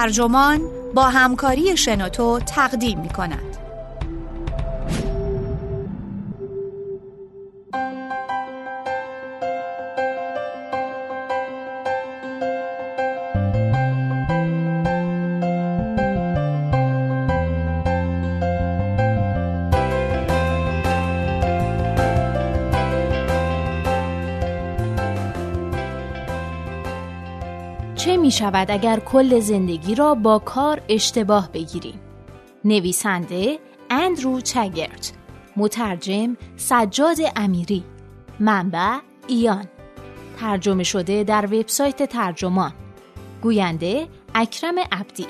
ترجمان با همکاری شنوتو تقدیم می‌کند. چه می شود اگر کل زندگی را با کار اشتباه بگیریم؟ نویسنده اندرو چگرد، مترجم سجاد امیری، منبع ایان، ترجمه شده در وبسایت ترجمان، گوینده اکرم عبدی.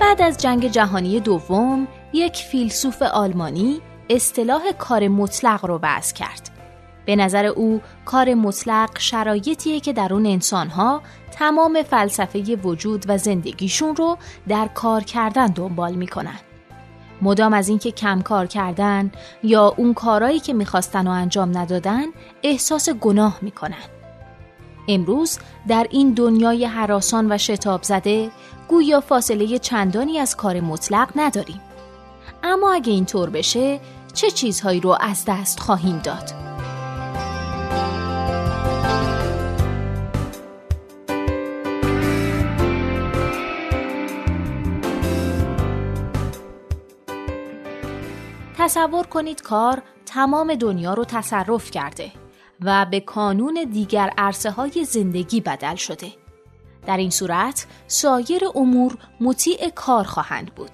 بعد از جنگ جهانی دوم، یک فیلسوف آلمانی اصطلاح کار مطلق رو وضع کرد. به نظر او، کار مطلق شرایطیه که در اون انسان‌ها تمام فلسفه وجود و زندگیشون رو در کار کردن دنبال می‌کنن. مدام از اینکه کم کار کردن یا اون کارهایی که می‌خواستن و انجام ندادن، احساس گناه می‌کنن. امروز در این دنیای هراسان و شتاب زده، گویا فاصله چندانی از کار مطلق نداریم. اما اگه اینطور بشه، چه چیزهایی رو از دست خواهیم داد؟ تصور کنید کار تمام دنیا رو تصرف کرده و به کانون دیگر عرصه‌های زندگی بدل شده. در این صورت سایر امور مطیع کار خواهند بود.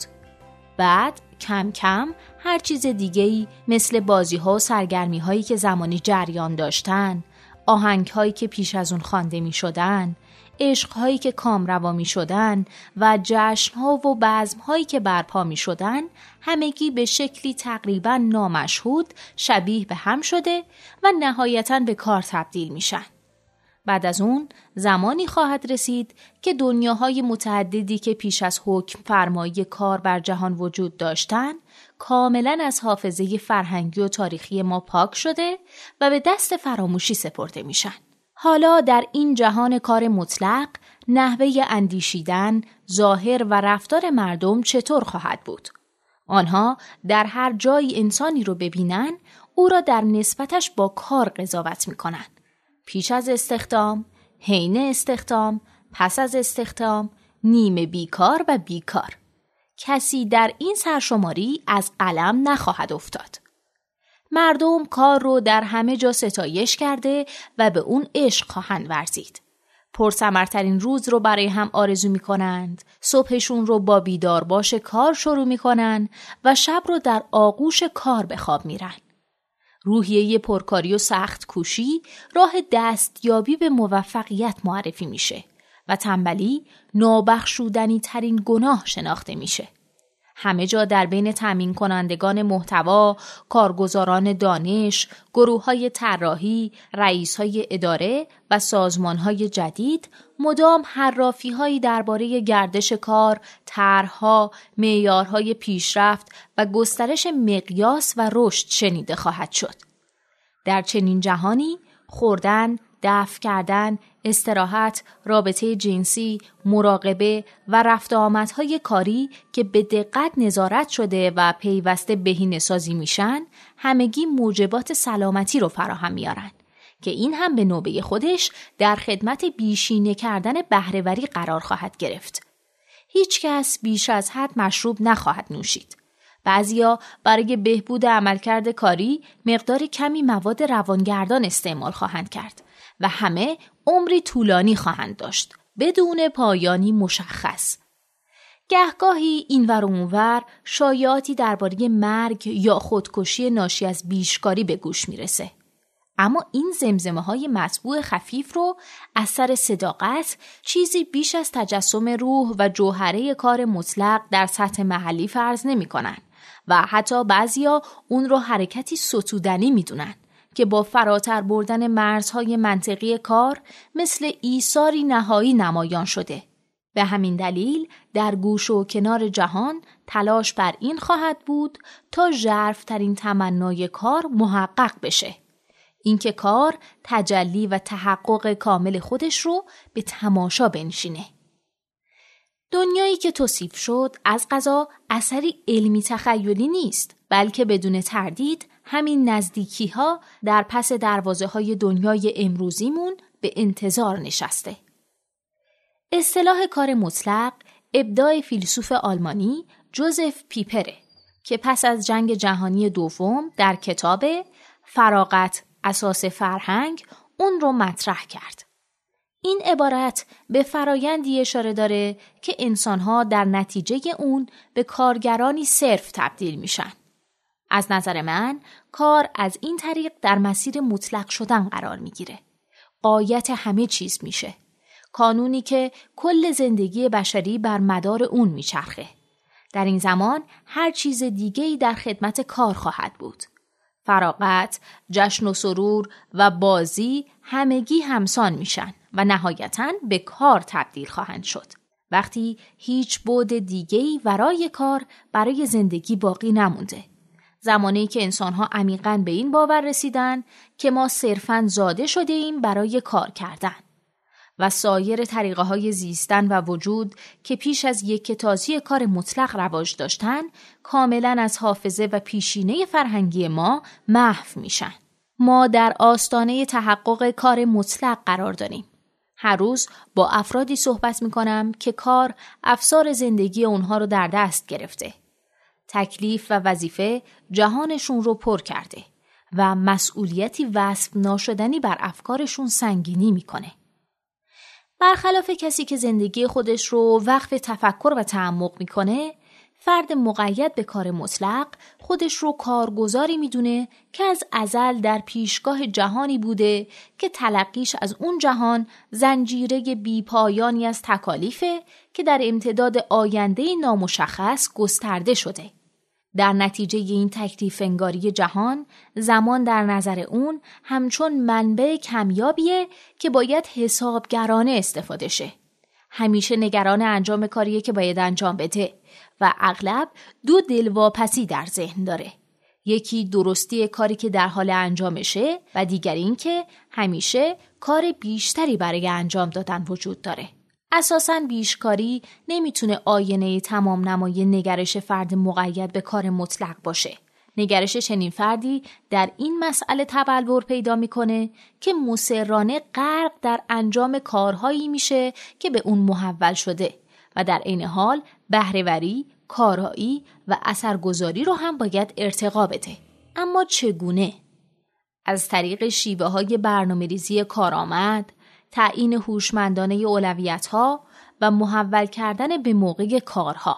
بعد کم کم هر چیز دیگه‌ای مثل بازی‌ها و سرگرمی‌هایی که زمانی جریان داشتن، آهنگ‌هایی که پیش از اون خوانده می‌شدن، عشق‌هایی که کامروا می‌شدن و جشن‌ها و بزم‌هایی که برپا می‌شدن، همگی به شکلی تقریباً نامشهود شبیه به هم شده و نهایتاً به کار تبدیل میشن. بعد از اون زمانی خواهد رسید که دنیاهای متعددی که پیش از حکم فرمایی کار بر جهان وجود داشتن، کاملاً از حافظه فرهنگی و تاریخی ما پاک شده و به دست فراموشی سپرده میشن. حالا در این جهان کار مطلق، نحوه اندیشیدن، ظاهر و رفتار مردم چطور خواهد بود؟ آنها در هر جایی انسانی رو ببینن، او را در نسبتش با کار قضاوت میکنن. پیش از استخدام، حین استخدام، پس از استخدام، نیمه بیکار و بیکار. کسی در این سرشماری از قلم نخواهد افتاد. مردم کار رو در همه جا ستایش کرده و به اون عشق خواهند ورزید. پرثمرترین روز رو برای هم آرزو می کنند، صبحشون رو با بیدار باش کار شروع می کنند و شب رو در آغوش کار به خواب می رن. روحیه پرکاری و سخت کوشی راه دستیابی به موفقیت معرفی میشه و تنبلی نابخشودنی ترین گناه شناخته میشه. همه جا در بین تامین کنندگان محتوا، کارگزاران دانش، گروه‌های طراحی، رئیس‌های اداره و سازمان‌های جدید مدام حرافی‌هایی درباره گردش کار، طرح‌ها، معیارهای پیشرفت و گسترش مقیاس و رشد شنیده خواهد شد. در چنین جهانی خوردن، دفع کردن، استراحت، رابطه جنسی، مراقبه و رفت و آمدهای کاری که به دقت نظارت شده و پیوسته بهینه‌سازی میشن، همگی موجبات سلامتی رو فراهم میارن که این هم به نوبه خودش در خدمت بیشینه کردن بهره‌وری قرار خواهد گرفت. هیچ کس بیش از حد مشروب نخواهد نوشید. بعضیا برای بهبود عملکرد کاری مقدار کمی مواد روانگردان استعمال خواهند کرد و همه عمری طولانی خواهند داشت بدون پایانی مشخص. گهگاهی اینور و اونور شایعاتی درباره مرگ یا خودکشی ناشی از بیشکاری به گوش میرسه. اما این زمزمه‌های مطبوع خفیف رو اثر صداقت چیزی بیش از تجسم روح و جوهره کار مطلق در سطح محلی فرض نمی‌کنن و حتی بعضیا اون رو حرکتی ستودنی می‌دونن که با فراتر بردن مرزهای منطقی کار مثل ایثاری نهایی نمایان شده. به همین دلیل در گوش و کنار جهان تلاش بر این خواهد بود تا ژرف‌ترین تمنای کار محقق بشه. اینکه کار تجلی و تحقق کامل خودش رو به تماشا بنشینه. دنیایی که توصیف شد از قضا اثری علمی تخیلی نیست، بلکه بدون تردید همین نزدیکی ها در پس دروازه های دنیای امروزیمون به انتظار نشسته. اصطلاح کار مطلق ابداع فیلسوف آلمانی جوزف پیپره که پس از جنگ جهانی دوم در کتاب فراغت اساس فرهنگ اون رو مطرح کرد. این عبارت به فرایندی اشاره داره که انسان‌ها در نتیجه اون به کارگرانی صرف تبدیل میشن. از نظر من کار از این طریق در مسیر مطلق شدن قرار میگیره. غایت همه چیز میشه. قانونی که کل زندگی بشری بر مدار اون میچرخه. در این زمان هر چیز دیگه‌ای در خدمت کار خواهد بود. فراغت، جشن و سرور و بازی همگی همسان میشن و نهایتاً به کار تبدیل خواهند شد. وقتی هیچ بعد دیگه‌ای ورای کار برای زندگی باقی نمونده. زمانی که انسان‌ها عمیقاً به این باور رسیدن که ما صرفاً زاده شده ایم برای کار کردن و سایر طریقه‌های زیستن و وجود که پیش از یکتازی کار مطلق رواج داشتن کاملاً از حافظه و پیشینه فرهنگی ما محو میشن. ما در آستانه تحقق کار مطلق قرار داریم. هر روز با افرادی صحبت می‌کنم که کار افسار زندگی اونها رو در دست گرفته. تکلیف و وظیفه جهانشون رو پر کرده و مسئولیتی وصف ناشدنی بر افکارشون سنگینی می‌کنه. برخلاف کسی که زندگی خودش رو وقف تفکر و تعمق میکنه، فرد مقید به کار مطلق خودش رو کارگزاری میدونه که از ازل در پیشگاه جهانی بوده که تلقیش از اون جهان زنجیره بیپایانی از تکالیفه که در امتداد آینده نامشخص گسترده شده. در نتیجه این تکلیف انگاری جهان، زمان در نظر اون همچون منبع کمیابیه که باید حسابگرانه استفاده شه. همیشه نگران انجام کاریه که باید انجام بده و اغلب دو دلواپسی در ذهن داره. یکی درستی کاری که در حال انجامشه و دیگری این که همیشه کار بیشتری برای انجام دادن وجود داره. اساساً بیشکاری نمیتونه آینه تمام نمای نگرش فرد مقید به کار مطلق باشه. نگرش چنین فردی در این مسئله تبلور پیدا میکنه که مصرانه غرق در انجام کارهایی میشه که به اون محول شده و در عین حال بهره‌وری، کارایی و اثرگذاری رو هم باید ارتقا بده. اما چگونه؟ از طریق شیوه های برنامه‌ریزی کارآمد، تعیین هوشمندانه اولویت‌ها و محول کردن به موقع کارها.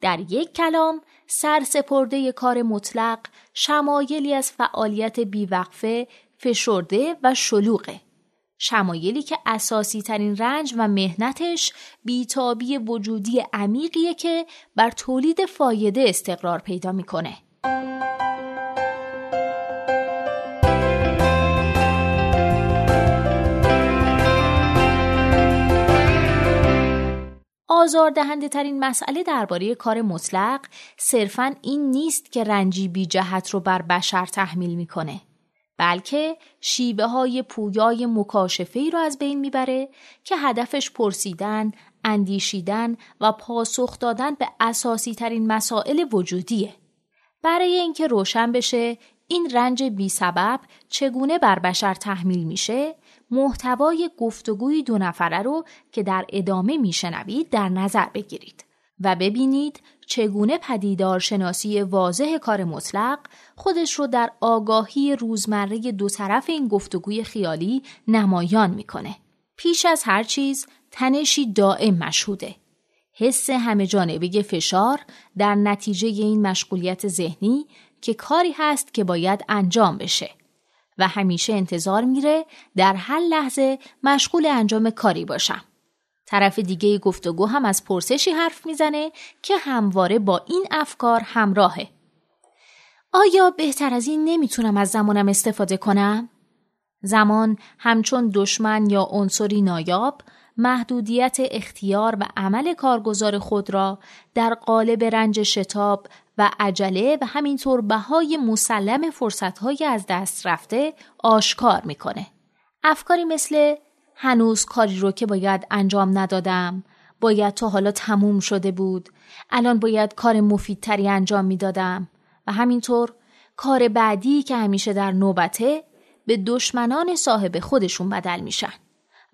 در یک کلام، سرسپرده کار مطلق شمایلی از فعالیت بیوقفه، فشرده و شلوغه. شمایلی که اساسی ترین رنج و مهنتش بیتابی وجودی عمیقیه که بر تولید فایده استقرار پیدا می‌کنه. آزاردهنده ترین مسئله درباره کار مطلق صرفاً این نیست که رنجی بی جهت رو بر بشر تحمیل میکنه، بلکه شیوه های پویای مکاشفه‌ای رو از بین میبره که هدفش پرسیدن، اندیشیدن و پاسخ دادن به اساسی ترین مسائل وجودیه. برای اینکه روشن بشه این رنج بی سبب چگونه بر بشر تحمیل میشه، محتوای گفتگوی دو نفره رو که در ادامه میشنوید در نظر بگیرید و ببینید چگونه پدیدارشناسی واضح کار مطلق خودش رو در آگاهی روزمره دو طرف این گفتگوی خیالی نمایان میکنه. پیش از هر چیز تنشی دائم مشهوده. حس همه جانبه فشار در نتیجه این مشغولیت ذهنی که کاری هست که باید انجام بشه و همیشه انتظار میره در هر لحظه مشغول انجام کاری باشم. طرف دیگه گفتگو هم از پرسشی حرف میزنه که همواره با این افکار همراهه. آیا بهتر از این نمیتونم از زمانم استفاده کنم؟ زمان همچون دشمن یا عنصری نایاب محدودیت اختیار و عمل کارگزار خود را در قالب رنج شتاب و عجله و همینطور بهای مسلم فرصت‌های از دست رفته آشکار می‌کنه. افکاری مثل هنوز کاری رو که باید انجام ندادم، باید تا حالا تموم شده بود، الان باید کار مفیدتری انجام می‌دادم و همینطور کار بعدی که همیشه در نوبته به دشمنان صاحب خودشون بدل میشن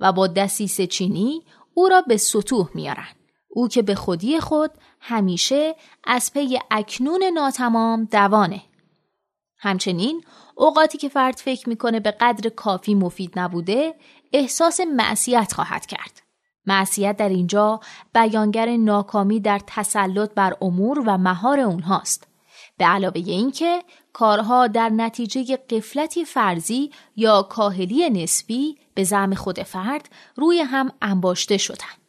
و با دسیس چینی او را به سطوح میارن. او که به خودی خود همیشه از پی اکنون ناتمام دوانه. همچنین اوقاتی که فرد فکر میکنه به قدر کافی مفید نبوده احساس معصیت خواهد کرد. معصیت در اینجا بیانگر ناکامی در تسلط بر امور و مهار اونهاست. به علاوه اینکه کارها در نتیجه غفلتی فرضی یا کاهلی نسبی به زعم خود فرد روی هم انباشته شدند.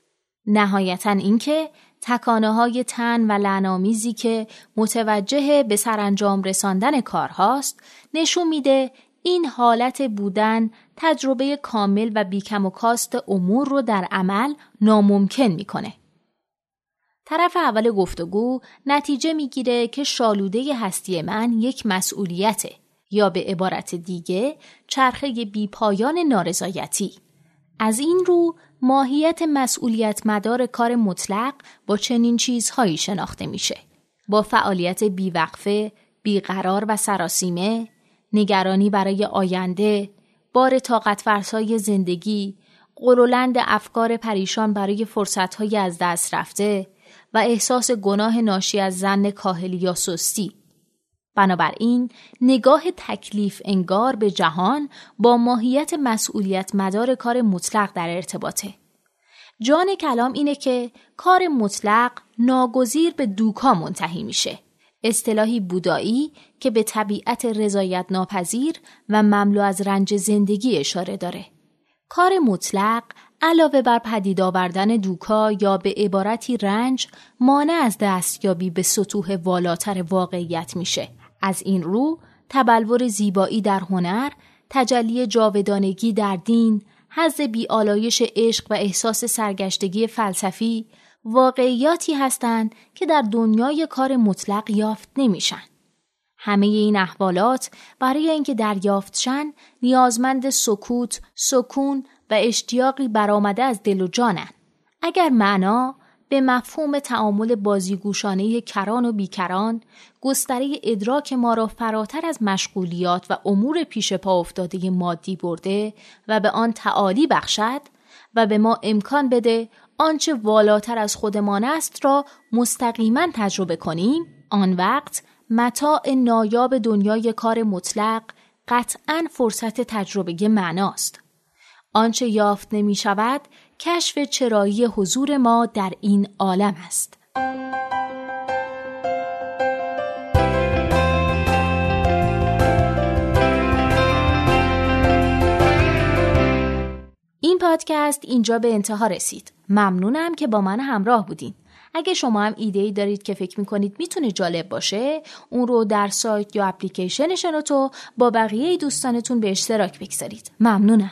نهایتاً اینکه تکانه‌های تن و لعن‌آمیزی که متوجه به سرانجام رساندن کارهاست نشون میده این حالت بودن تجربه کامل و بیکم و کاست امور رو در عمل ناممکن میکنه. طرف اول گفتگو نتیجه میگیره که شالوده هستی من یک مسئولیته، یا به عبارت دیگه چرخه بیپایان نارضایتی. از این رو ماهیت مسئولیت مدار کار مطلق با چنین چیزهایی شناخته میشه. با فعالیت بیوقفه، بیقرار و سراسیمه، نگرانی برای آینده، بار طاقت فرسای زندگی، قلولند افکار پریشان برای فرصتهای از دست رفته، و احساس گناه ناشی از ظن کاهلی یا سستی. بنابراین نگاه تکلیف انگار به جهان با ماهیت مسئولیت مدار کار مطلق در ارتباطه. جان کلام اینه که کار مطلق ناگزیر به دوکا منتهی میشه. اصطلاحی بودایی که به طبیعت رضایت ناپذیر و مملو از رنج زندگی اشاره داره. کار مطلق علاوه بر پدید آوردن دوکا یا به عبارتی رنج، مانع از دستیابی به سطوح والاتر واقعیت میشه. از این رو تبلور زیبایی در هنر، تجلی جاودانگی در دین، حظ بی‌آلایش عشق و احساس سرگشتگی فلسفی واقعیاتی هستند که در دنیای کار مطلق یافت نمیشن. همه این احوالات برای اینکه دریافت شن نیازمند سکوت، سکون و اشتیاقی برآمده از دل و جانن. اگر معنا به مفهوم تعامل بازیگوشانه کران و بیکران، گستره ادراک ما را فراتر از مشغولیات و امور پیش پا افتاده مادی برده و به آن تعالی بخشد و به ما امکان بده آنچه والاتر از خودمان است را مستقیما تجربه کنیم، آن وقت متاع نایاب دنیای کار مطلق قطعاً فرصت تجربه معناست. آنچه یافت نمی شود، کشف چرایی حضور ما در این عالم است. این پادکست اینجا به انتها رسید. ممنونم که با من همراه بودین. اگه شما هم ایده‌ای دارید که فکر می‌کنید میتونه جالب باشه، اون رو در سایت یا اپلیکیشن شنوتو با بقیه دوستانتون به اشتراک بگذارید. ممنونم.